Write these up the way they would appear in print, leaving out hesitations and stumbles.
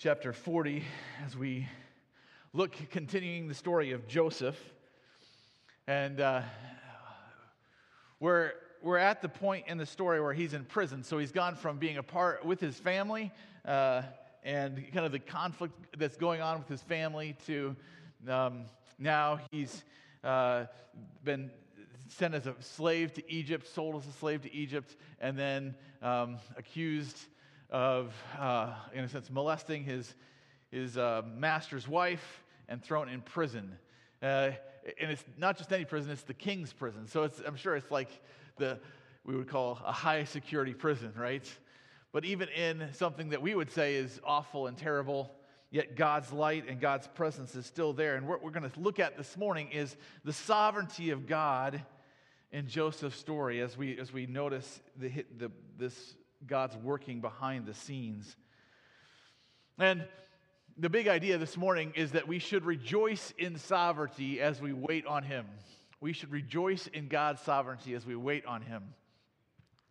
chapter 40, as we look, continuing the story of Joseph. And we're at the point in the story where he's in prison. So he's gone from being apart with his family and kind of the conflict that's going on with his family to now he's been sent as a slave to Egypt, sold as a slave to Egypt, and then accused of, in a sense, molesting his master's wife and thrown in prison. And it's not just any prison, it's the king's prison. So I'm sure it's like we would call a high security prison, right? But even in something that we would say is awful and terrible, yet God's light and God's presence is still there. And what we're going to look at this morning is the sovereignty of God in Joseph's story as we notice this God's working behind the scenes. And the big idea this morning is that we should rejoice in sovereignty as we wait on Him. We should rejoice in God's sovereignty as we wait on Him.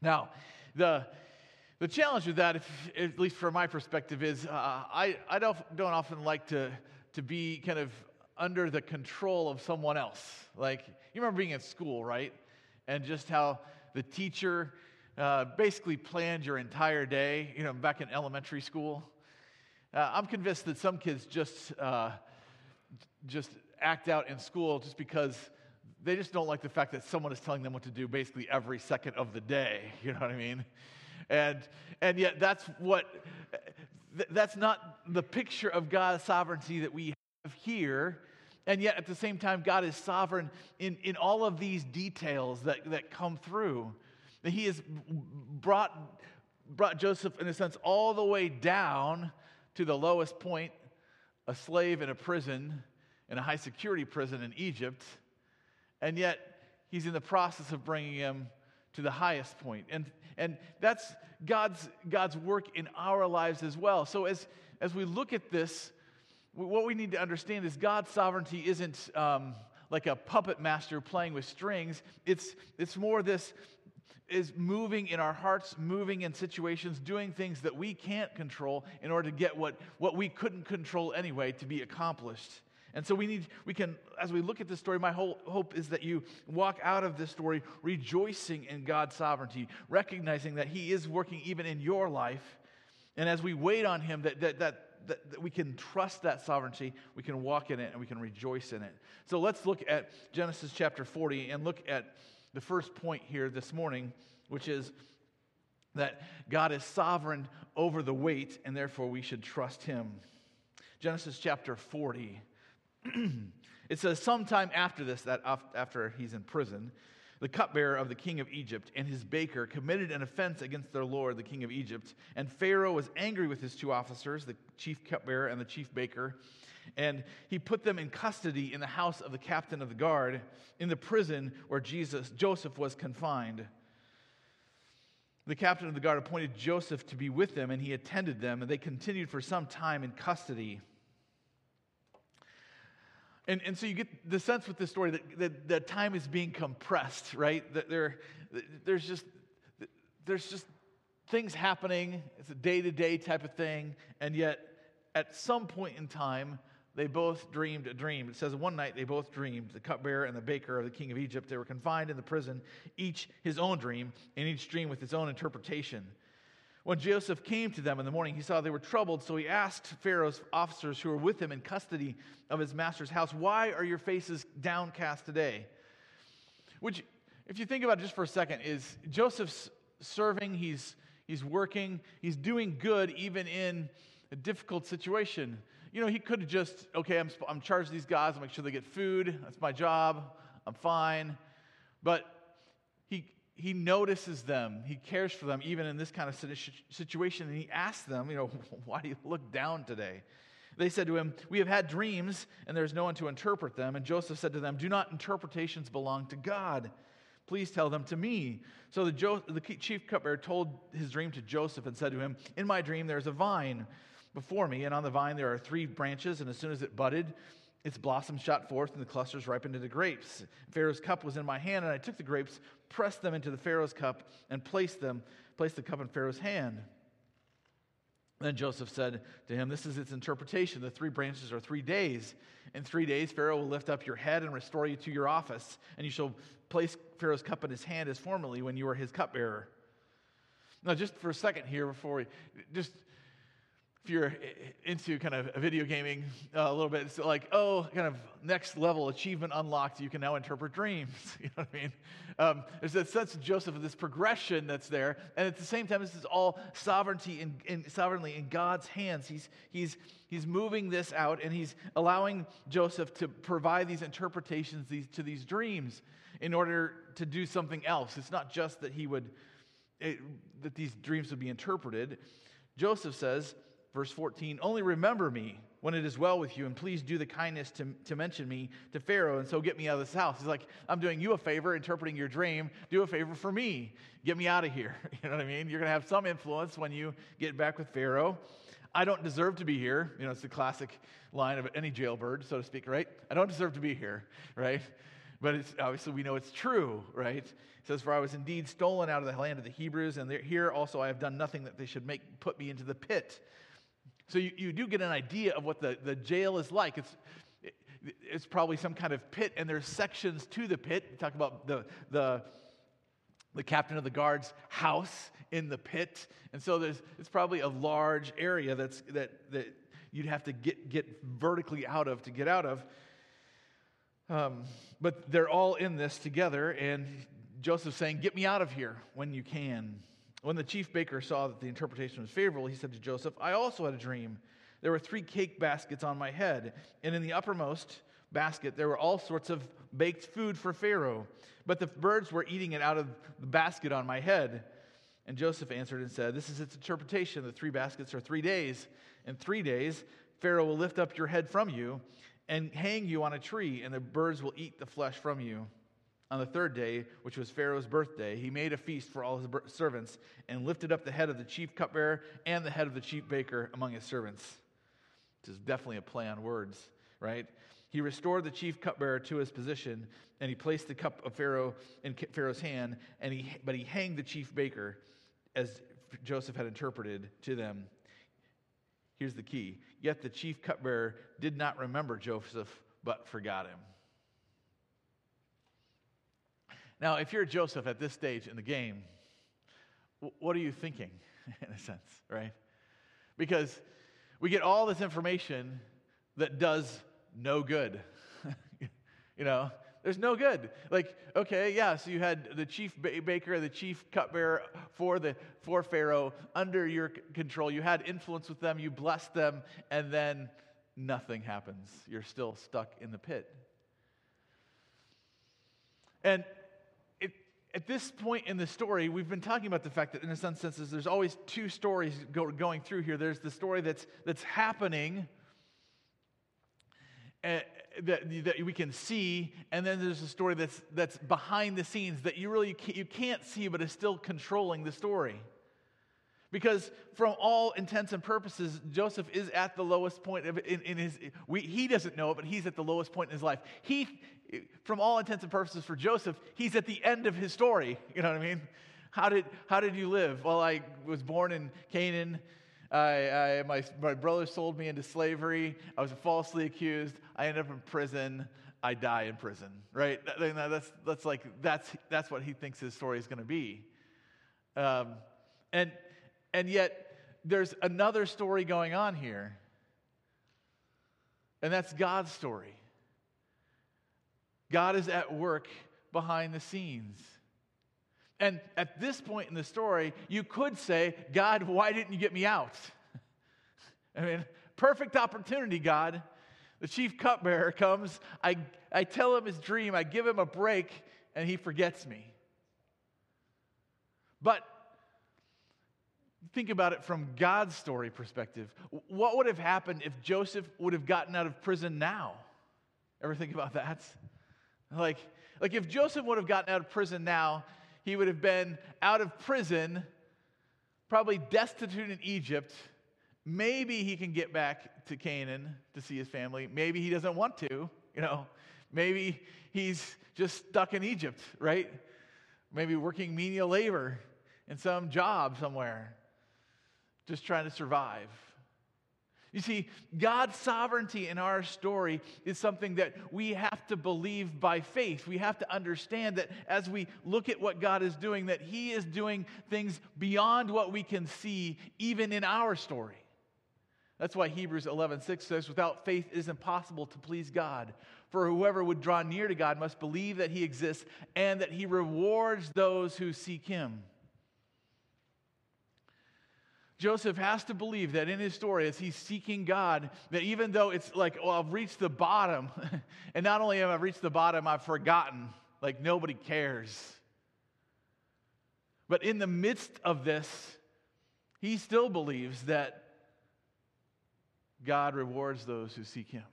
Now, the challenge with that, if, at least from my perspective, is I don't often like to be kind of under the control of someone else. Like, you remember being in school, right? And just how the teacher basically planned your entire day, you know, back in elementary school. I'm convinced that some kids just act out in school just because they just don't like the fact that someone is telling them what to do basically every second of the day. You know what I mean? And yet that's not the picture of God's sovereignty that we have here. And yet at the same time, God is sovereign in all of these details that come through. That He has brought Joseph, in a sense, all the way down to the lowest point, a slave in a prison, in a high-security prison in Egypt, and yet He's in the process of bringing him to the highest point. And that's God's work in our lives as well. So as we look at this, what we need to understand is God's sovereignty isn't like a puppet master playing with strings. It's more this is moving in our hearts, moving in situations, doing things that we can't control in order to get what we couldn't control anyway to be accomplished. And so as we look at this story, my whole hope is that you walk out of this story rejoicing in God's sovereignty, recognizing that He is working even in your life. And as we wait on Him, that we can trust that sovereignty, we can walk in it, and we can rejoice in it. So let's look at Genesis chapter 40 and look at the first point here this morning, which is that God is sovereign over the wait, and therefore we should trust Him. Genesis chapter 40. It says, sometime after this, that after he's in prison, the cupbearer of the king of Egypt and his baker committed an offense against their lord, the king of Egypt. And Pharaoh was angry with his two officers, the chief cupbearer and the chief baker, and he put them in custody in the house of the captain of the guard in the prison where Joseph was confined. The captain of the guard appointed Joseph to be with them, and he attended them, and they continued for some time in custody. And so you get the sense with this story that time is being compressed, right? That there's just things happening. It's a day-to-day type of thing, and yet at some point in time, they both dreamed a dream. It says one night they both dreamed, the cupbearer and the baker of the king of Egypt. They were confined in the prison, each his own dream, and each dream with its own interpretation. When Joseph came to them in the morning, he saw they were troubled, so he asked Pharaoh's officers who were with him in custody of his master's house, "Why are your faces downcast today?" Which, if you think about it just for a second, is Joseph's serving, he's working, he's doing good even in a difficult situation. You know, he could have just, I'm charged these guys, I'll make sure they get food, that's my job, I'm fine, but He notices them. He cares for them, even in this kind of situation. And he asks them, "Why do you look down today?" They said to him, "We have had dreams, and there's no one to interpret them." And Joseph said to them, "Do not interpretations belong to God? Please tell them to me." So the chief cupbearer told his dream to Joseph and said to him, "In my dream there is a vine before me, and on the vine there are three branches, and as soon as it budded, its blossoms shot forth, and the clusters ripened into grapes. Pharaoh's cup was in my hand, and I took the grapes, pressed them into the Pharaoh's cup, and placed the cup in Pharaoh's hand." Then Joseph said to him, this is its interpretation. The three branches are 3 days. In 3 days, Pharaoh will lift up your head and restore you to your office, and you shall place Pharaoh's cup in his hand as formerly when you were his cupbearer. Now, just for a second here before we, just if you're into kind of video gaming a little bit, it's like, oh, kind of next level achievement unlocked. You can now interpret dreams. You know what I mean? There's that sense of Joseph of this progression that's there, and at the same time, this is all sovereignty sovereignly in God's hands. He's moving this out, and he's allowing Joseph to provide these interpretations to these dreams in order to do something else. It's not just that that these dreams would be interpreted. Joseph says, verse 14, only remember me when it is well with you, and please do the kindness to mention me to Pharaoh, and so get me out of this house. He's like, I'm doing you a favor, interpreting your dream. Do a favor for me. Get me out of here. You know what I mean? You're going to have some influence when you get back with Pharaoh. I don't deserve to be here. You know, it's the classic line of any jailbird, so to speak, right? I don't deserve to be here, right? But it's, obviously we know it's true, right? It says, for I was indeed stolen out of the land of the Hebrews, and here also I have done nothing that they should put me into the pit. So you do get an idea of what the jail is like. It's probably some kind of pit, and there's sections to the pit. We talk about the captain of the guard's house in the pit. And so it's probably a large area that you'd have to get vertically out of to get out of. But they're all in this together, and Joseph's saying, get me out of here when you can. When the chief baker saw that the interpretation was favorable, he said to Joseph, I also had a dream. There were 3 cake baskets on my head, and in the uppermost basket there were all sorts of baked food for Pharaoh, but the birds were eating it out of the basket on my head. And Joseph answered and said, this is its interpretation. The 3 baskets are 3 days. In 3 days, Pharaoh will lift up your head from you and hang you on a tree, and the birds will eat the flesh from you. On the 3rd day, which was Pharaoh's birthday, he made a feast for all his servants and lifted up the head of the chief cupbearer and the head of the chief baker among his servants. This is definitely a play on words, right? He restored the chief cupbearer to his position, and he placed the cup of Pharaoh in Pharaoh's hand, but he hanged the chief baker, as Joseph had interpreted to them. Here's the key. Yet the chief cupbearer did not remember Joseph, but forgot him. Now, if you're Joseph at this stage in the game, what are you thinking, in a sense, right? Because we get all this information that does no good. You know, there's no good. Like, okay, yeah, so you had the chief baker, the chief cupbearer for Pharaoh under your control. You had influence with them. You blessed them, and then nothing happens. You're still stuck in the pit. And at this point in the story, we've been talking about the fact that in a sense, there's always 2 stories going through here. There's the story that's happening that we can see, and then there's the story that's behind the scenes that you really you can't see but is still controlling the story. Because from all intents and purposes, Joseph is at the lowest point he doesn't know it, but he's at the lowest point in his life. From all intents and purposes for Joseph, he's at the end of his story. You know what I mean? How did you live? Well, I was born in Canaan. My brother sold me into slavery. I was falsely accused. I ended up in prison. I die in prison. Right? That's what he thinks his story is going to be. And yet, there's another story going on here, and that's God's story. God is at work behind the scenes. And at this point in the story, you could say, God, why didn't you get me out? I mean, perfect opportunity, God. The chief cupbearer comes, I tell him his dream, I give him a break, and he forgets me. But think about it from God's story perspective. What would have happened if Joseph would have gotten out of prison now? Ever think about that? Like if Joseph would have gotten out of prison now, he would have been out of prison, probably destitute in Egypt. Maybe he can get back to Canaan to see his family. Maybe he doesn't want to, you know. Maybe he's just stuck in Egypt, right? Maybe working menial labor in some job somewhere. just trying to survive. You see, God's sovereignty in our story is something that we have to believe by faith. We have to understand that as we look at what God is doing, that He is doing things beyond what we can see, even in our story. That's why Hebrews 11:6 says, "Without faith it is impossible to please God. For whoever would draw near to God must believe that He exists and that He rewards those who seek Him." Joseph has to believe that in his story, as he's seeking God, that even though it's like, oh, I've reached the bottom, and not only have I reached the bottom, I've forgotten, like nobody cares. But in the midst of this, he still believes that God rewards those who seek Him.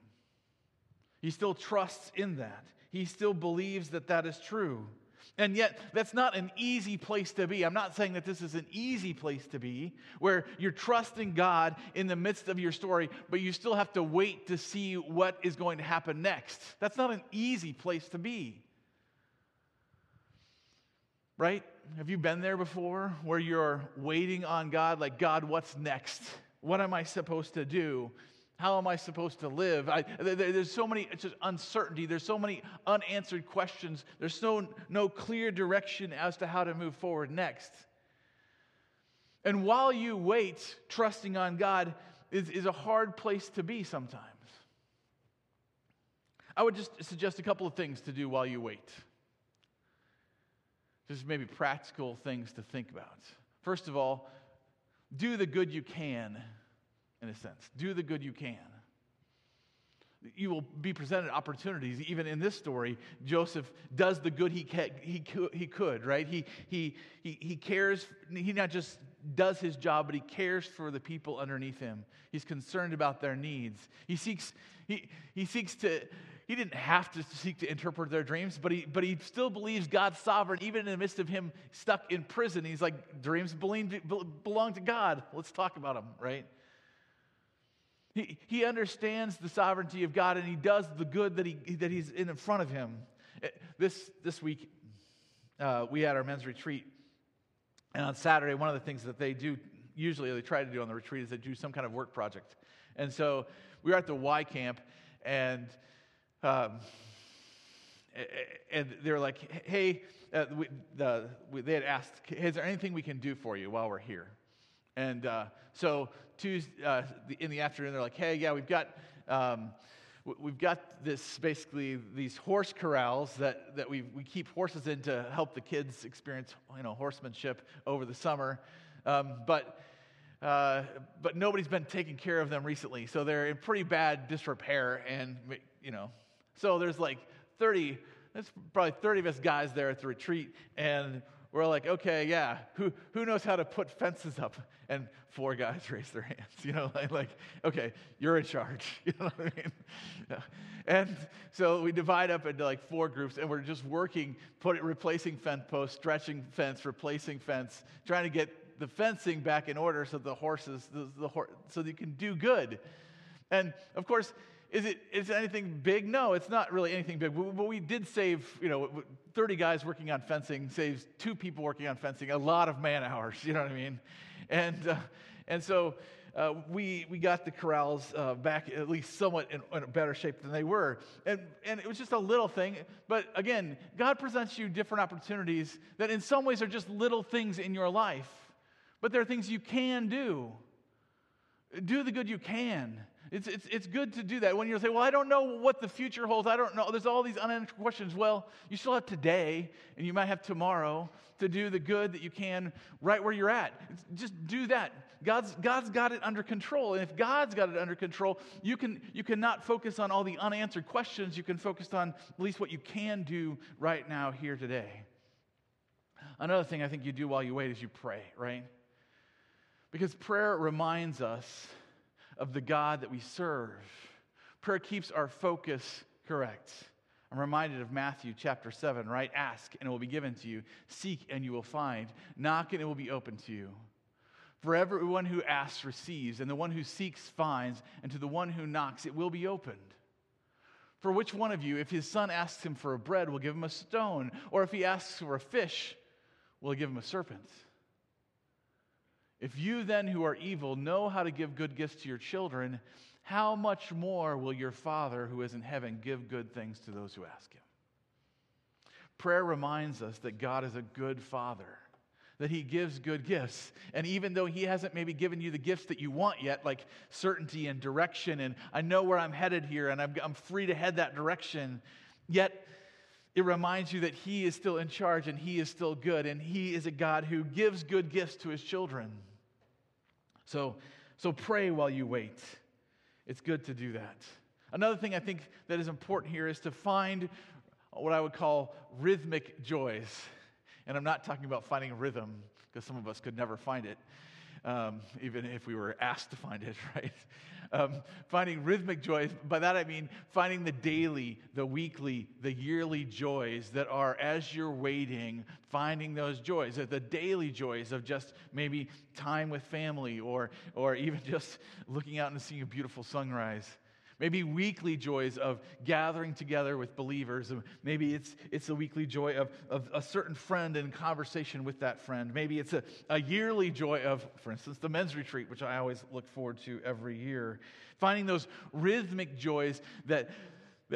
He still trusts in that. He still believes that that is true. And yet, that's not an easy place to be. I'm not saying that this is an easy place to be, where you're trusting God in the midst of your story, but you still have to wait to see what is going to happen next. That's not an easy place to be. Right? Have you been there before, where you're waiting on God, like, God, what's next? What am I supposed to do? How am I supposed to live? There's so many, it's just uncertainty. There's so many unanswered questions. There's no clear direction as to how to move forward next. And while you wait, trusting on God is a hard place to be sometimes. I would just suggest a couple of things to do while you wait. Just maybe practical things to think about. First of all, do the good you can. In a sense, do the good you can. You will be presented opportunities. Even in this story, Joseph does the good he could, right? He cares. He not just does his job, but he cares for the people underneath him. He's concerned about their needs. He didn't have to seek to interpret their dreams, but he still believes God's sovereign, even in the midst of him stuck in prison. He's like, dreams belong to God. Let's talk about them, right? He understands the sovereignty of God, and he does the good that he's in front of him. This week, we had our men's retreat. And on Saturday, one of the things that they do, usually they try to do on the retreat, is they do some kind of work project. And so we were at the Y camp, and they were like, hey, they had asked, is there anything we can do for you while we're here? And so Tuesday in the afternoon, they're like, "Hey, yeah, we've got this, basically these horse corrals that we keep horses in to help the kids experience, horsemanship over the summer, but nobody's been taking care of them recently, so they're in pretty bad disrepair, and so there's like 30, that's probably 30 of us guys there at the retreat, and we're like, okay, yeah, who knows how to put fences up? And 4 guys raise their hands, okay, you're in charge, you know what I mean? Yeah. And so we divide up into like 4 groups, and we're just working, replacing fence posts, stretching fence, replacing fence, trying to get the fencing back in order so the horses, so they can do good. And of course, is it anything big? No, it's not really anything big. But we did save, 30 guys working on fencing saves 2 people working on fencing a lot of man hours. You know what I mean? And so we got the corrals back at least somewhat in a better shape than they were. And it was just a little thing. But again, God presents you different opportunities that in some ways are just little things in your life. But there are things you can do. Do the good you can. It's good to do that. When you say, well, I don't know what the future holds. I don't know. There's all these unanswered questions. Well, you still have today, and you might have tomorrow to do the good that you can right where you're at. Just do that. God's got it under control. And if God's got it under control, you can not focus on all the unanswered questions. You can focus on at least what you can do right now here today. Another thing I think you do while you wait is you pray, right? Because prayer reminds us of the God that we serve. Prayer keeps our focus correct. I'm reminded of Matthew chapter 7, right? Ask, and it will be given to you. Seek, and you will find. Knock, and it will be open to you. For everyone who asks receives, and the one who seeks finds, and to the one who knocks it will be opened. For which one of you, if his son asks him for a bread, will give him a stone? Or if he asks for a fish, will he give him a serpent? If you then who are evil know how to give good gifts to your children, how much more will your Father who is in heaven give good things to those who ask him? Prayer reminds us that God is a good Father, that he gives good gifts. And even though he hasn't maybe given you the gifts that you want yet, like certainty and direction, and I know where I'm headed here, and I'm free to head that direction, yet it reminds you that he is still in charge, and he is still good, and he is a God who gives good gifts to his children. So pray while you wait. It's good to do that. Another thing I think that is important here is to find what I would call rhythmic joys. And I'm not talking about finding rhythm, because some of us could never find it, even if we were asked to find it, right? Finding rhythmic joys, by that I mean finding the daily, the weekly, the yearly joys that are, as you're waiting, finding those joys, the daily joys of just maybe time with family, or even just looking out and seeing a beautiful sunrise. Maybe weekly joys of gathering together with believers. Maybe it's a weekly joy of a certain friend and conversation with that friend. Maybe it's a yearly joy of, for instance, the men's retreat, which I always look forward to every year. Finding those rhythmic joys that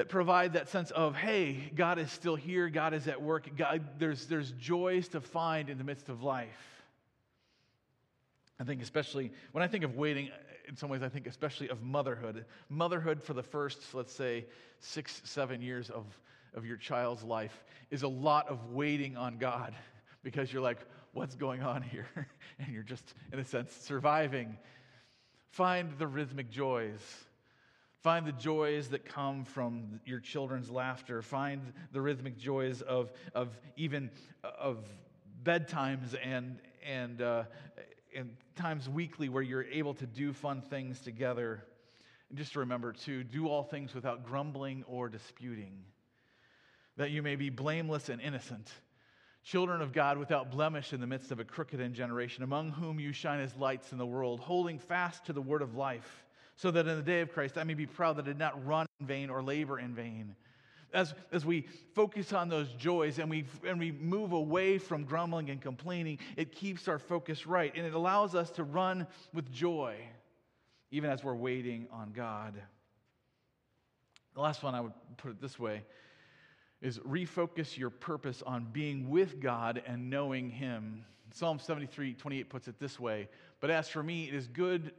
provide that sense of, hey, God is still here, God is at work, God, there's joys to find in the midst of life. I think especially, when I think of waiting, in some ways I think especially of motherhood. Motherhood for the first, let's say, 6-7 years of your child's life is a lot of waiting on God, because you're like, what's going on here? And you're just, in a sense, surviving. Find the rhythmic joys. Find the joys that come from your children's laughter. Find the rhythmic joys of bedtimes and times weekly where you're able to do fun things together. And just to remember, to do all things without grumbling or disputing, that you may be blameless and innocent, children of God without blemish in the midst of a crooked and generation, among whom you shine as lights in the world, holding fast to the word of life, so that in the day of Christ I may be proud that I did not run in vain or labor in vain. As we focus on those joys and we move away from grumbling and complaining, it keeps our focus right, and it allows us to run with joy, even as we're waiting on God. The last one, I would put it this way, is refocus your purpose on being with God and knowing Him. Psalm 73:28 puts it this way, "But as for me, it is good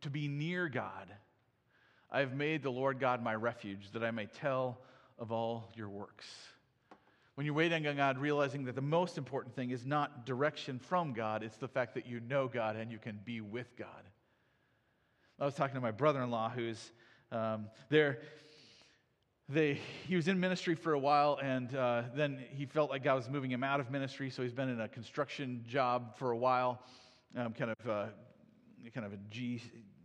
to be near God. I have made the Lord God my refuge, that I may tell of all your works." When you're waiting on God, realizing that the most important thing is not direction from God, it's the fact that you know God and you can be with God. I was talking to my brother-in-law who's there. He was in ministry for a while, and then he felt like God was moving him out of ministry, so he's been in a construction job for a while, kind of a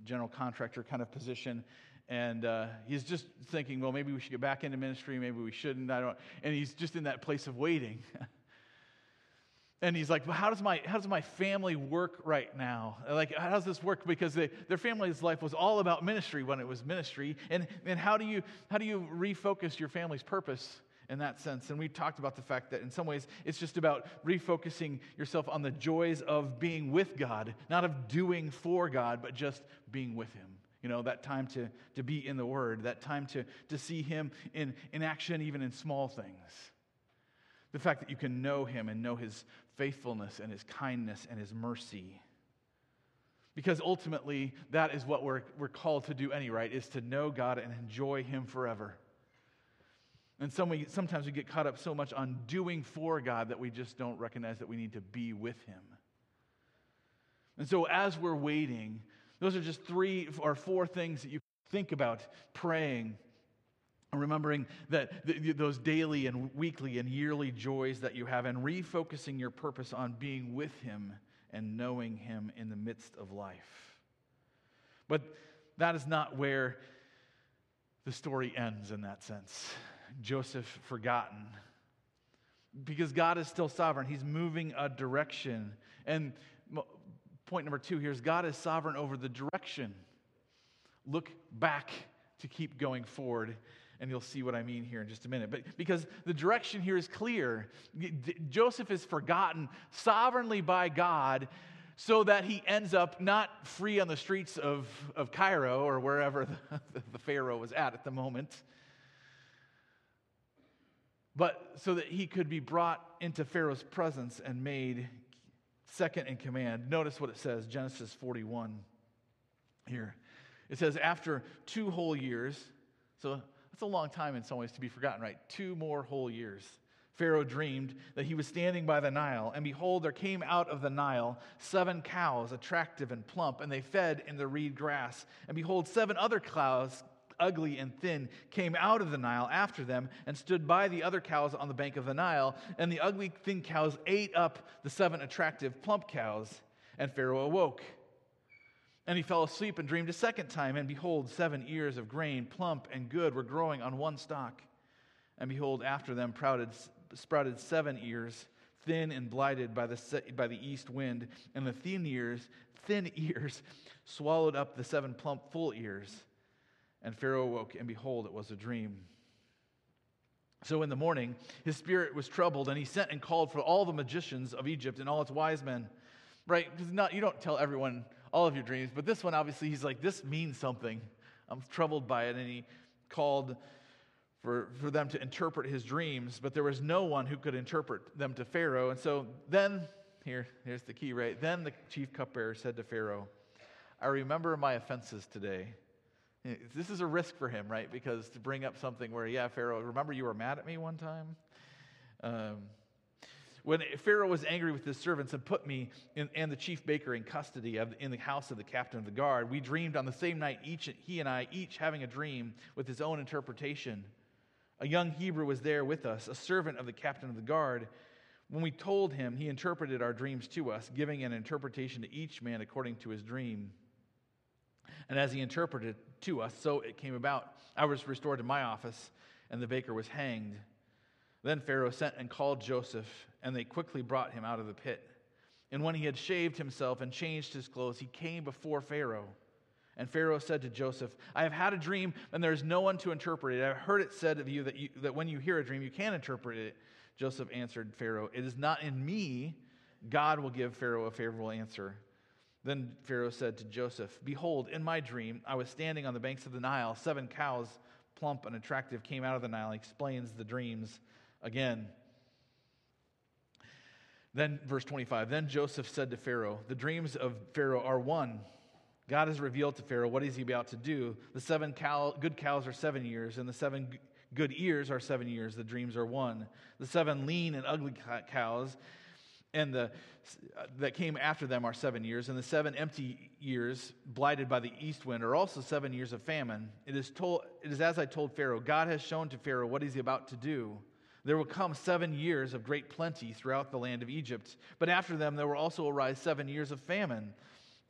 general contractor kind of position. And he's just thinking, well, maybe we should get back into ministry, maybe we shouldn't, and he's just in that place of waiting. And he's like, well, how does my family work right now? Like, how does this work? Because their family's life was all about ministry when it was ministry, and how do you refocus your family's purpose in that sense? And we talked about the fact that in some ways it's just about refocusing yourself on the joys of being with God, not of doing for God, but just being with Him. You know, that time to be in the Word, that time to see Him in action, even in small things. The fact that you can know Him and know His faithfulness and His kindness and His mercy. Because ultimately, that is what we're called to do anyway, right? Is to know God and enjoy Him forever. And sometimes we get caught up so much on doing for God that we just don't recognize that we need to be with Him. And so as we're waiting, those are just 3 or 4 things that you think about praying, remembering that those daily and weekly and yearly joys that you have, and refocusing your purpose on being with Him and knowing Him in the midst of life. But that is not where the story ends in that sense. Joseph forgotten. Because God is still sovereign. He's moving a direction. And point number 2 here is God is sovereign over the direction. Look back to keep going forward, and you'll see what I mean here in just a minute. But because the direction here is clear, Joseph is forgotten sovereignly by God so that he ends up not free on the streets of Cairo or wherever the Pharaoh was at the moment, but so that he could be brought into Pharaoh's presence and made second in command. Notice what it says, Genesis 41 here. It says, after 2 whole years, so that's a long time in some ways to be forgotten, right? 2 more whole years. Pharaoh dreamed that he was standing by the Nile, and behold, there came out of the Nile 7 cows, attractive and plump, and they fed in the reed grass. And behold, 7 other cows, ugly and thin, came out of the Nile after them and stood by the other cows on the bank of the Nile. And the ugly, thin cows ate up the 7 attractive, plump cows, and Pharaoh awoke. And he fell asleep and dreamed a 2nd time, and behold, 7 ears of grain, plump and good, were growing on 1 stalk. And behold, after them sprouted 7 ears, thin and blighted by the east wind, and the thin ears swallowed up the 7 plump full ears. And Pharaoh awoke, and behold, it was a dream. So in the morning, his spirit was troubled, and he sent and called for all the magicians of Egypt and all its wise men. Right? You don't tell everyone all of your dreams, but this one, obviously, he's like, this means something. I'm troubled by it. And he called for them to interpret his dreams, but there was no one who could interpret them to Pharaoh. And so then, here's the key, right? Then the chief cupbearer said to Pharaoh, I remember my offenses today. This is a risk for him, right? Because to bring up something where, Pharaoh, remember you were mad at me one time? When Pharaoh was angry with his servants and put me and the chief baker in custody in the house of the captain of the guard, we dreamed on the same night, he and I, having a dream with his own interpretation. A young Hebrew was there with us, a servant of the captain of the guard. When we told him, he interpreted our dreams to us, giving an interpretation to each man according to his dream. And as he interpreted to us, so it came about. I was restored to my office, and the baker was hanged. Then Pharaoh sent and called Joseph, and they quickly brought him out of the pit. And when he had shaved himself and changed his clothes, he came before Pharaoh. And Pharaoh said to Joseph, I have had a dream, and there is no one to interpret it. I have heard it said of you that when you hear a dream, you can interpret it. Joseph answered Pharaoh, It is not in me. God will give Pharaoh a favorable answer. Then Pharaoh said to Joseph, Behold, in my dream, I was standing on the banks of the Nile. 7 cows, plump and attractive, came out of the Nile. He explains the dreams again. Then, verse 25, Then Joseph said to Pharaoh, The dreams of Pharaoh are one. God has revealed to Pharaoh what is he about to do. The 7 good cows are 7 years, and the 7 good ears are 7 years. The dreams are one. The 7 lean and ugly cows and that came after them are 7 years, and the 7 empty years blighted by the east wind are also 7 years of famine. It is as I told Pharaoh. God has shown to Pharaoh what is he about to do. There will come 7 years of great plenty throughout the land of Egypt, but after them there will also arise 7 years of famine.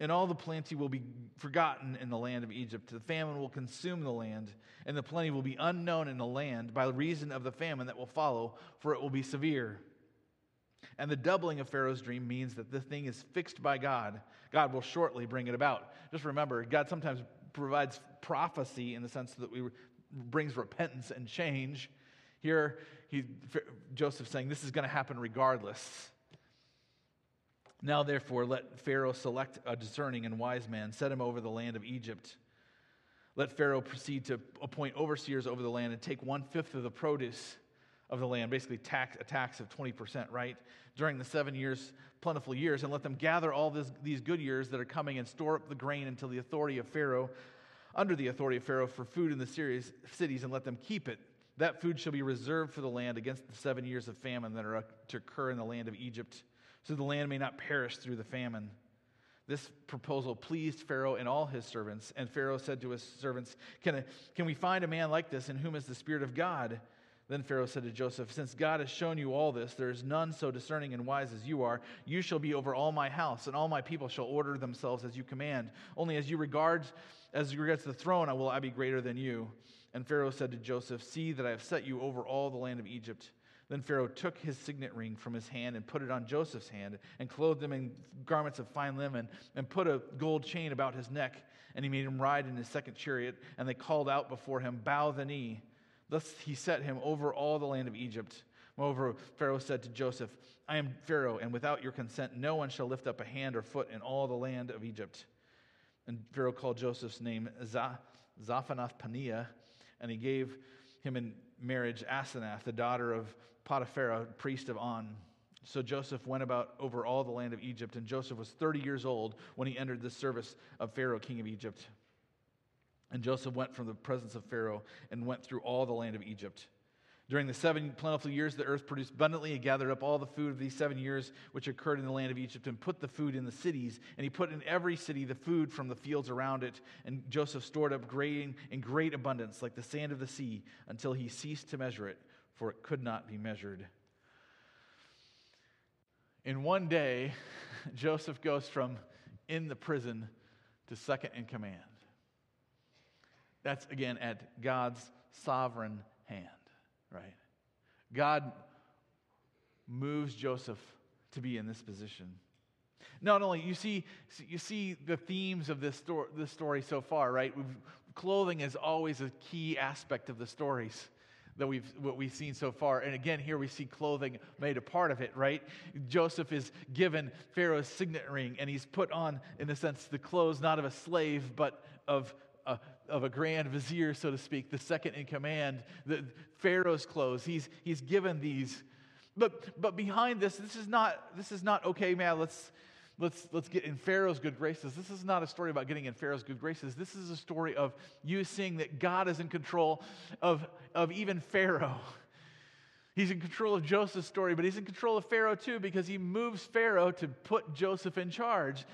And all the plenty will be forgotten in the land of Egypt. The famine will consume the land, and the plenty will be unknown in the land by reason of the famine that will follow, for it will be severe. And the doubling of Pharaoh's dream means that the thing is fixed by God. God will shortly bring it about. Just remember, God sometimes provides prophecy in the sense that he brings repentance and change. Here, Joseph's saying this is going to happen regardless. Now, therefore, let Pharaoh select a discerning and wise man, set him over the land of Egypt. Let Pharaoh proceed to appoint overseers over the land and take 1/5 of the produce of the land, basically a tax of 20%, right, during the 7 years, plentiful years, and let them gather all these good years that are coming and store up the grain until the authority of Pharaoh, under the authority of Pharaoh for food in the cities, and let them keep it. That food shall be reserved for the land against the 7 years of famine that are to occur in the land of Egypt, so the land may not perish through the famine. This proposal pleased Pharaoh and all his servants, and Pharaoh said to his servants, Can we find a man like this in whom is the Spirit of God? Then Pharaoh said to Joseph, Since God has shown you all this, there is none so discerning and wise as you are. You shall be over all my house, and all my people shall order themselves as you command. Only as regards the throne, I will be greater than you. And Pharaoh said to Joseph, See that I have set you over all the land of Egypt. Then Pharaoh took his signet ring from his hand and put it on Joseph's hand and clothed him in garments of fine linen and put a gold chain about his neck. And he made him ride in his 2nd chariot, and they called out before him, Bow the knee. Thus he set him over all the land of Egypt. Moreover, Pharaoh said to Joseph, I am Pharaoh, and without your consent no one shall lift up a hand or foot in all the land of Egypt. And Pharaoh called Joseph's name Zaphnath-Paaneah, and he gave him in marriage Asenath, the daughter of Potiphera, priest of On. So Joseph went about over all the land of Egypt, and Joseph was 30 years old when he entered the service of Pharaoh, king of Egypt. And Joseph went from the presence of Pharaoh and went through all the land of Egypt. During the 7 plentiful years, the earth produced abundantly. He gathered up all the food of these 7 years which occurred in the land of Egypt and put the food in the cities. And he put in every city the food from the fields around it. And Joseph stored up grain in great abundance like the sand of the sea until he ceased to measure it, for it could not be measured. In one day, Joseph goes from in the prison to second in command. That's, again, at God's sovereign hand, right? God moves Joseph to be in this position. Not only, you see the themes of this story so far, right? Clothing is always a key aspect of the stories that what we've seen so far. And again, here we see clothing made a part of it, right? Joseph is given Pharaoh's signet ring, and he's put on, in a sense, the clothes not of a slave, but of a grand vizier, so to speak, the second in command, the Pharaoh's clothes. He's given these. But behind this is not okay, man, let's get in Pharaoh's good graces. This is not a story about getting in Pharaoh's good graces. This is a story of you seeing that God is in control of even Pharaoh. He's in control of Joseph's story, but he's in control of Pharaoh too, because he moves Pharaoh to put Joseph in charge.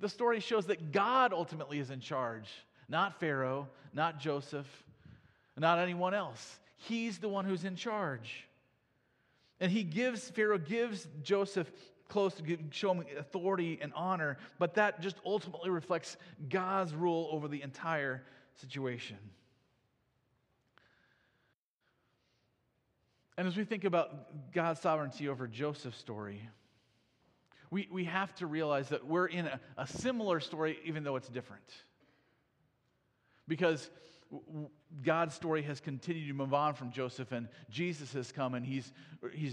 The story shows that God ultimately is in charge. Not Pharaoh, not Joseph, not anyone else. He's the one who's in charge. And Pharaoh gives Joseph clothes to show him authority and honor, but that just ultimately reflects God's rule over the entire situation. And as we think about God's sovereignty over Joseph's story, we have to realize that we're in a similar story, even though it's different. Because God's story has continued to move on from Joseph, and Jesus has come, and he's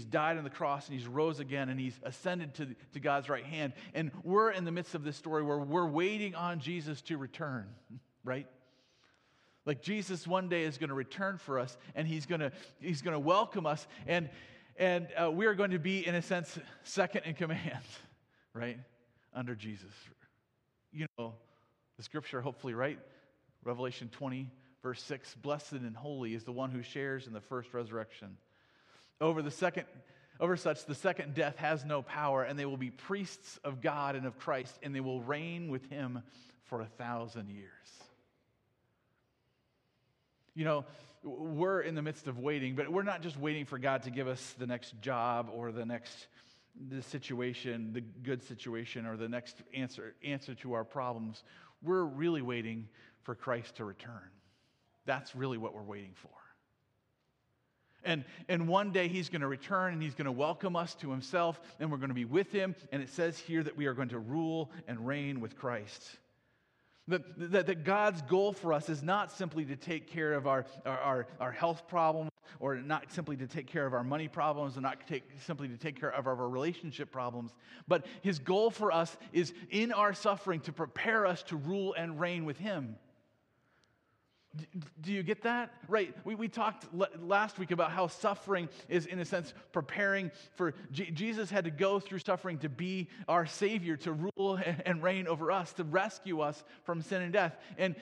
died on the cross, and he's rose again, and he's ascended to God's right hand. And we're in the midst of this story where we're waiting on Jesus to return, right? Like Jesus one day is going to return for us, and he's going to welcome us, and we are going to be, in a sense, second in command, right, under Jesus. You know, the scripture, hopefully, right? Revelation 20, verse 6, blessed and holy is the one who shares in the first resurrection. Over such, the second death has no power, and they will be priests of God and of Christ, and they will reign with him for 1,000 years. You know, we're in the midst of waiting, but we're not just waiting for God to give us the next job or the good situation, or the next answer to our problems. We're really waiting for Christ to return. That's really what we're waiting for. And one day he's going to return, and he's going to welcome us to himself, and we're going to be with him. And it says here that we are going to rule and reign with Christ. That God's goal for us is not simply to take care of our health problems, or not simply to take care of our money problems, and simply to take care of our relationship problems. But his goal for us is, in our suffering, to prepare us to rule and reign with him. Do you get that? Right. We talked last week about how suffering is, in a sense, preparing for Jesus had to go through suffering to be our Savior, to rule and reign over us, to rescue us from sin and death. And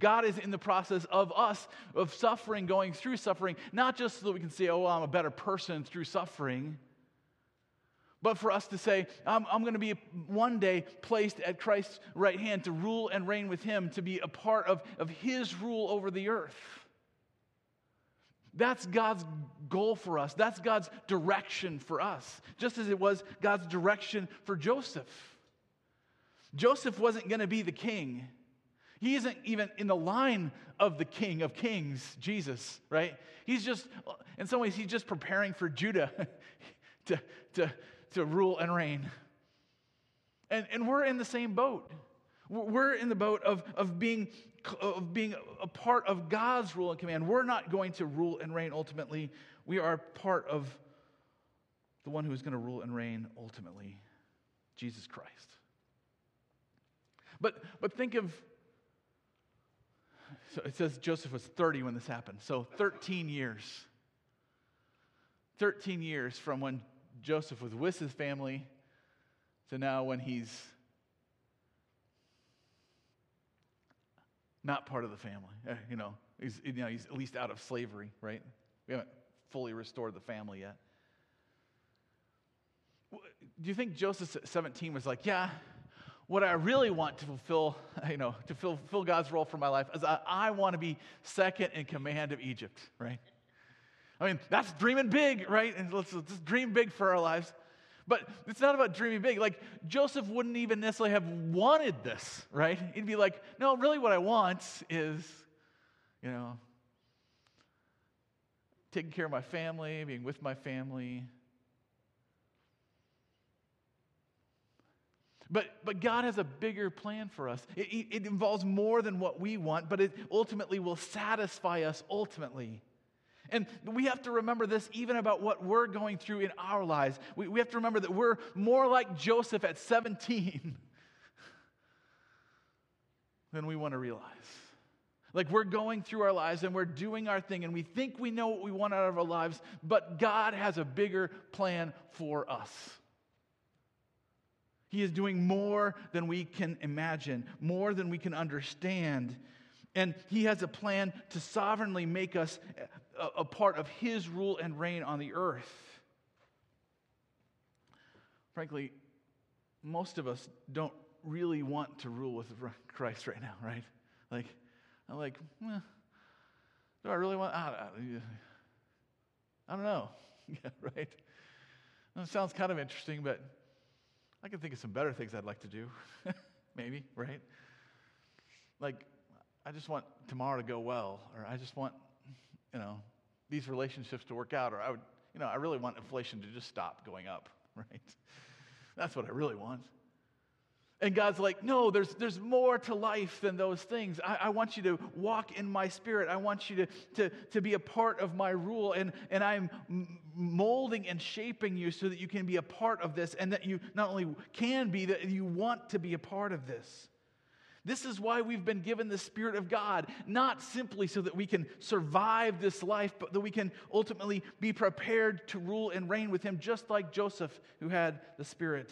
God is in the process of suffering, going through suffering, not just so that we can say, oh, well, I'm a better person through suffering, but for us to say, I'm going to be one day placed at Christ's right hand to rule and reign with him, to be a part of his rule over the earth. That's God's goal for us. That's God's direction for us, just as it was God's direction for Joseph. Joseph wasn't going to be the king. He isn't even in the line of the King of Kings, Jesus, right? He's just, in some ways, he's just preparing for Judah to rule and reign. And we're in the same boat. We're in the boat of being a part of God's rule and command. We're not going to rule and reign ultimately. We are part of the one who is going to rule and reign ultimately, Jesus Christ. But think of, so it says Joseph was 30 when this happened. So 13 years. 13 years from when Joseph was with his family to now when he's not part of the family. He's at least out of slavery, right? We haven't fully restored the family yet. Do you think Joseph at 17 was like, yeah, what I really want to fulfill, to fulfill God's role for my life is I want to be second in command of Egypt, right? I mean, that's dreaming big, right? And let's dream big for our lives. But it's not about dreaming big. Like, Joseph wouldn't even necessarily have wanted this, right? He'd be like, no, really what I want is, taking care of my family, being with my family. But God has a bigger plan for us. It involves more than what we want, but it ultimately will satisfy us ultimately. And we have to remember this even about what we're going through in our lives. We have to remember that we're more like Joseph at 17 than we want to realize. Like, we're going through our lives and we're doing our thing and we think we know what we want out of our lives, but God has a bigger plan for us. He is doing more than we can imagine, more than we can understand. And he has a plan to sovereignly make us a part of his rule and reign on the earth. Frankly, most of us don't really want to rule with Christ right now, right? Like, I'm like, do I really want? I don't know, yeah, right? That sounds kind of interesting, but I can think of some better things I'd like to do, maybe, right? Like, I just want tomorrow to go well, or I just want, these relationships to work out, or I really want inflation to just stop going up, right? That's what I really want. And God's like, no, there's more to life than those things. I want you to walk in my spirit. I want you to be a part of my rule, and I'm molding and shaping you so that you can be a part of this, and that you not only can be, that you want to be a part of this. This is why we've been given the Spirit of God, not simply so that we can survive this life, but that we can ultimately be prepared to rule and reign with him, just like Joseph, who had the Spirit.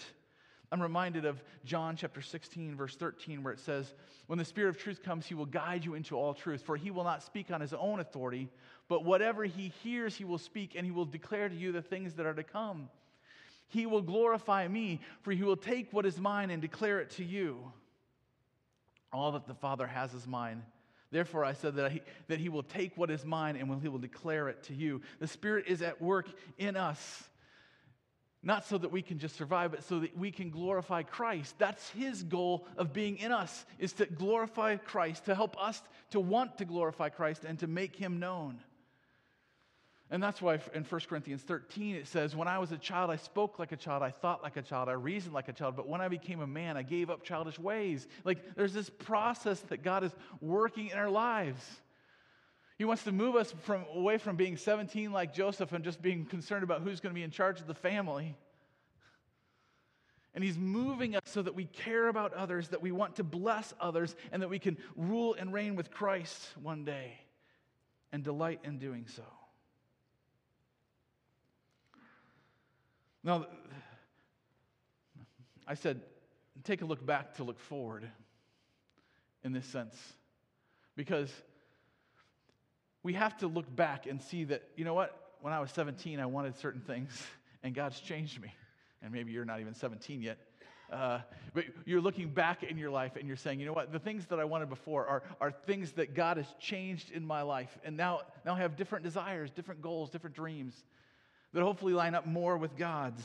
I'm reminded of John chapter 16, verse 13, where it says, "When the Spirit of truth comes, he will guide you into all truth, for he will not speak on his own authority, but whatever he hears, he will speak, and he will declare to you the things that are to come. He will glorify me, for he will take what is mine and declare it to you. All that the Father has is mine. Therefore, I said that he will take what is mine and he will declare it to you." The Spirit is at work in us, not so that we can just survive, but so that we can glorify Christ. That's his goal of being in us, is to glorify Christ, to help us to want to glorify Christ and to make him known. And that's why in 1 Corinthians 13 it says, "When I was a child, I spoke like a child, I thought like a child, I reasoned like a child, but when I became a man, I gave up childish ways." Like, there's this process that God is working in our lives. He wants to move us away from being 17 like Joseph and just being concerned about who's going to be in charge of the family. And he's moving us so that we care about others, that we want to bless others, and that we can rule and reign with Christ one day and delight in doing so. Now, I said, take a look back to look forward in this sense, because we have to look back and see that, you know what, when I was 17, I wanted certain things, and God's changed me, and maybe you're not even 17 yet, but you're looking back in your life, and you're saying, you know what, the things that I wanted before are things that God has changed in my life, and now I have different desires, different goals, different dreams that hopefully line up more with God's.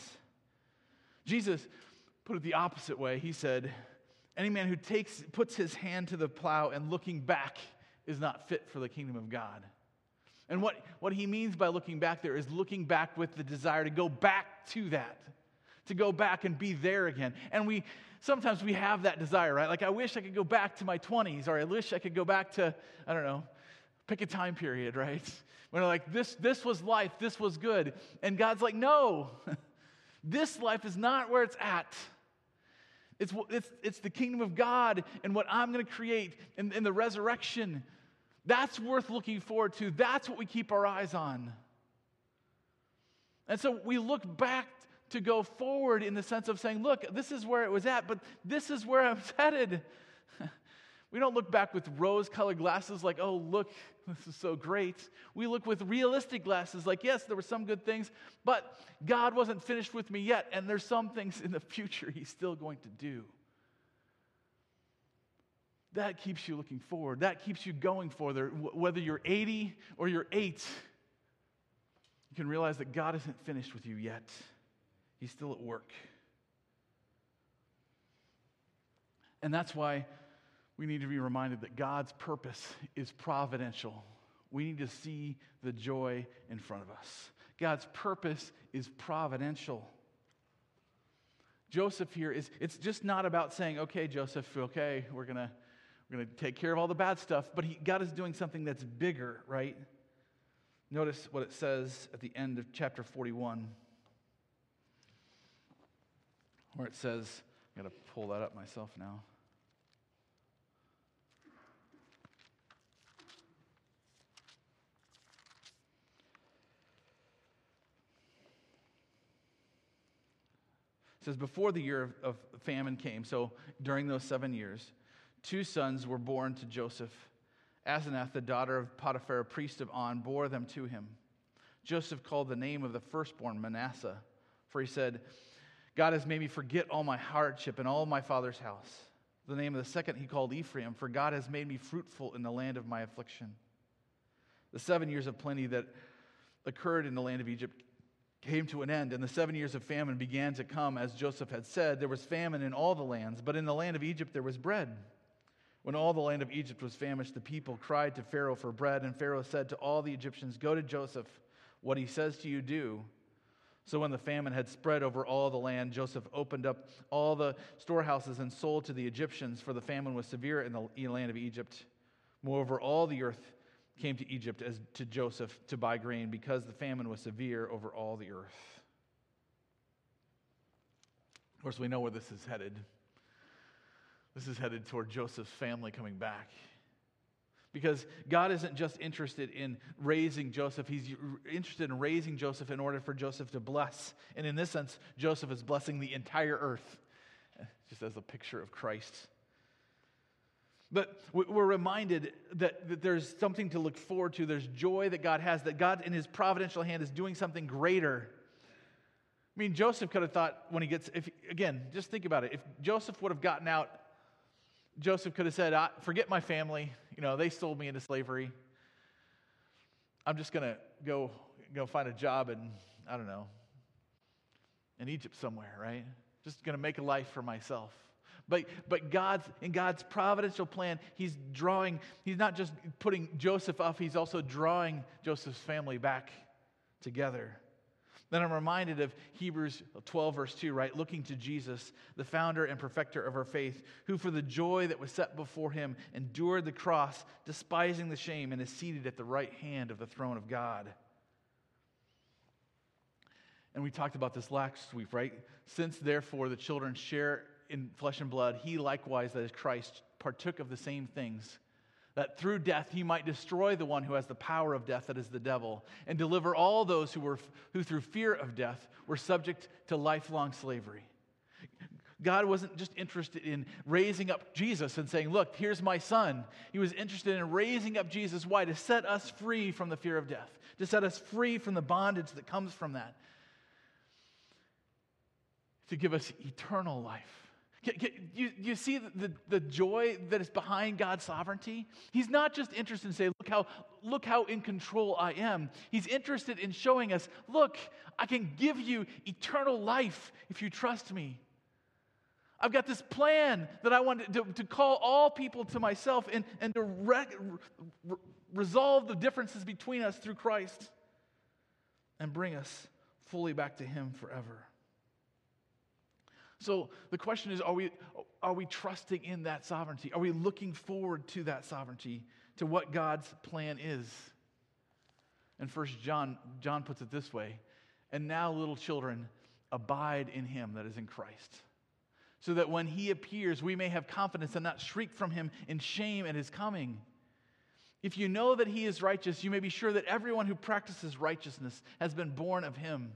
Jesus put it the opposite way. He said, "Any man who puts his hand to the plow and looking back is not fit for the kingdom of God." And what he means by looking back there is looking back with the desire to go back to that, to go back and be there again. And we sometimes we have that desire, right? Like, I wish I could go back to my 20s, or I wish I could go back to, I don't know, pick a time period, right? When we're like, this was life, this was good. And God's like, no, this life is not where it's at. It's the kingdom of God and what I'm going to create in the resurrection. That's worth looking forward to. That's what we keep our eyes on. And so we look back to go forward in the sense of saying, look, this is where it was at, but this is where I'm headed. We don't look back with rose-colored glasses like, oh, look, this is so great. We look with realistic glasses like, yes, there were some good things, but God wasn't finished with me yet, and there's some things in the future he's still going to do. That keeps you looking forward. That keeps you going further. Whether you're 80 or you're 8, you can realize that God isn't finished with you yet. He's still at work. And that's why we need to be reminded that God's purpose is providential. We need to see the joy in front of us. God's purpose is providential. Joseph here it's just not about saying, okay, Joseph, okay, we're going to take care of all the bad stuff, but God is doing something that's bigger, right? Notice what it says at the end of chapter 41. Where it says, I've got to pull that up myself now. It says, before the year of famine came, so during those 7 years, 2 sons were born to Joseph. Asenath, the daughter of Potiphar, priest of On, bore them to him. Joseph called the name of the firstborn Manasseh, for he said, God has made me forget all my hardship and all my father's house. The name of the second he called Ephraim, for God has made me fruitful in the land of my affliction. The 7 years of plenty that occurred in the land of Egypt came to an end, and the 7 years of famine began to come, as Joseph had said. There was famine in all the lands, but in the land of Egypt there was bread. When all the land of Egypt was famished, the people cried to Pharaoh for bread, and Pharaoh said to all the Egyptians, go to Joseph, what he says to you, do. So when the famine had spread over all the land, Joseph opened up all the storehouses and sold to the Egyptians, for the famine was severe in the land of Egypt. Moreover, all the earth came to Egypt as to Joseph to buy grain, because the famine was severe over all the earth. Of course, we know where this is headed. This is headed toward Joseph's family coming back. Because God isn't just interested in raising Joseph. He's interested in raising Joseph in order for Joseph to bless. And in this sense, Joseph is blessing the entire earth, just as a picture of Christ. But we're reminded that there's something to look forward to. There's joy that God has, that God in his providential hand is doing something greater. I mean, Joseph could have thought when he gets, again, just think about it. If Joseph would have gotten out, Joseph could have said, forget my family. You know, they sold me into slavery. I'm just going to go find a job in, I don't know, in Egypt somewhere, right? Just going to make a life for myself. But in God's providential plan, he's not just putting Joseph up, he's also drawing Joseph's family back together. Then I'm reminded of Hebrews 12, verse 2, right? Looking to Jesus, the founder and perfecter of our faith, who for the joy that was set before him endured the cross, despising the shame, and is seated at the right hand of the throne of God. And we talked about this last week, right? Since therefore the children share in flesh and blood, he likewise, that is Christ, partook of the same things, that through death he might destroy the one who has the power of death, that is the devil, and deliver all those who through fear of death were subject to lifelong slavery. God wasn't just interested in raising up Jesus and saying, look, here's my son. He was interested in raising up Jesus. Why? To set us free from the fear of death, to set us free from the bondage that comes from that, to give us eternal life. You see the joy that is behind God's sovereignty? He's not just interested in saying, look how in control I am. He's interested in showing us, look, I can give you eternal life if you trust me. I've got this plan that I want to call all people to myself and to resolve the differences between us through Christ and bring us fully back to him forever. So the question is, are we trusting in that sovereignty? Are we looking forward to that sovereignty, to what God's plan is? And First John puts it this way, "And now, little children, abide in him," that is in Christ, "so that when he appears, we may have confidence and not shriek from him in shame at his coming. If you know that he is righteous, you may be sure that everyone who practices righteousness has been born of him.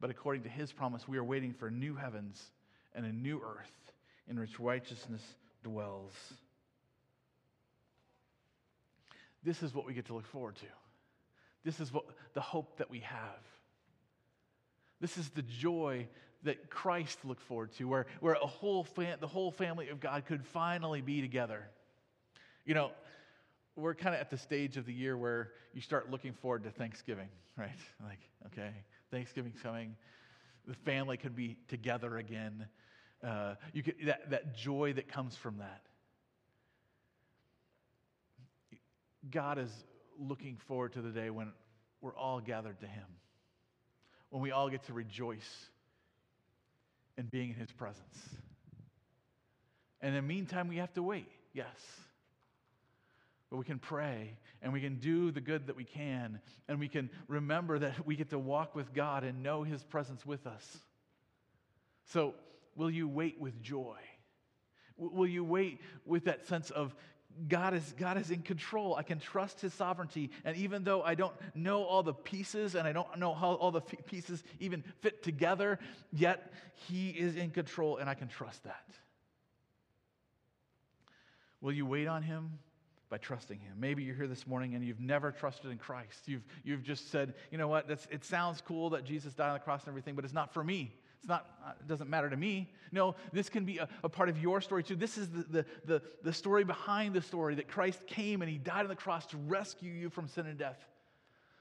But according to his promise, we are waiting for new heavens and a new earth in which righteousness dwells." This is what we get to look forward to. This is what the hope that we have. This is the joy that Christ looked forward to, where the whole family of God could finally be together. You know, we're kind of at the stage of the year where you start looking forward to Thanksgiving, right? Like, okay, Thanksgiving's coming. The family could be together again. That joy that comes from that. God is looking forward to the day when we're all gathered to him, when we all get to rejoice in being in his presence. And in the meantime, we have to wait, yes. But we can pray, and we can do the good that we can, and we can remember that we get to walk with God and know his presence with us. So will you wait with joy? Will you wait with that sense of God is in control? I can trust his sovereignty, and even though I don't know all the pieces, and I don't know how all the pieces even fit together, yet he is in control, and I can trust that. Will you wait on him? By trusting him. Maybe you're here this morning and you've never trusted in Christ. You've just said, you know what, it sounds cool that Jesus died on the cross and everything, but it's not for me. It doesn't matter to me. No, this can be a part of your story too. This is the story behind the story, that Christ came and he died on the cross to rescue you from sin and death,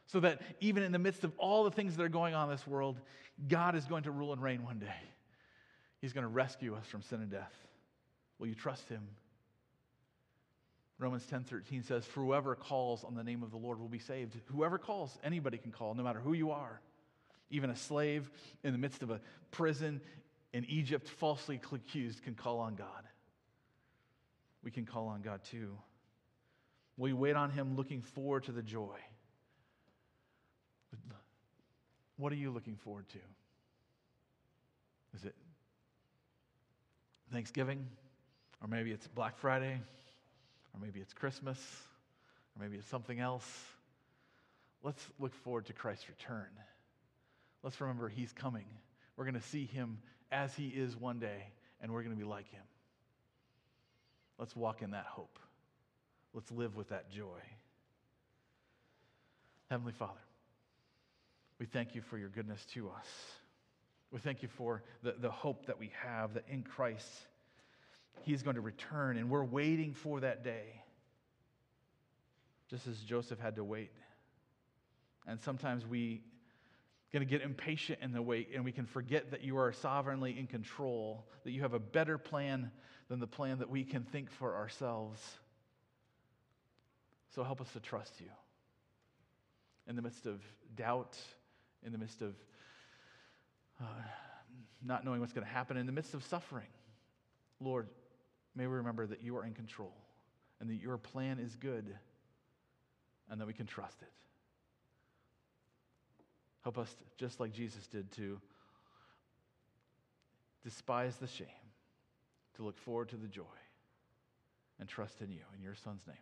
so that even in the midst of all the things that are going on in this world, God is going to rule and reign one day. He's going to rescue us from sin and death. Will you trust him? Romans 10:13 says, "For whoever calls on the name of the Lord will be saved." Whoever calls, anybody can call, no matter who you are. Even a slave in the midst of a prison in Egypt, falsely accused, can call on God. We can call on God too. We wait on him, looking forward to the joy. What are you looking forward to? Is it Thanksgiving? Or maybe it's Black Friday? Or maybe it's Christmas, or maybe it's something else. Let's look forward to Christ's return. Let's remember he's coming. We're going to see him as he is one day, and we're going to be like him. Let's walk in that hope. Let's live with that joy. Heavenly Father, we thank you for your goodness to us. We thank you for the hope that we have that in Christ, he's going to return, and we're waiting for that day. Just as Joseph had to wait. And sometimes we're going to get impatient in the wait, and we can forget that you are sovereignly in control, that you have a better plan than the plan that we can think for ourselves. So help us to trust you in the midst of doubt, in the midst of not knowing what's going to happen, in the midst of suffering. Lord, may we remember that you are in control and that your plan is good and that we can trust it. Help us, just like Jesus did, to despise the shame, to look forward to the joy, and trust in you, in your Son's name.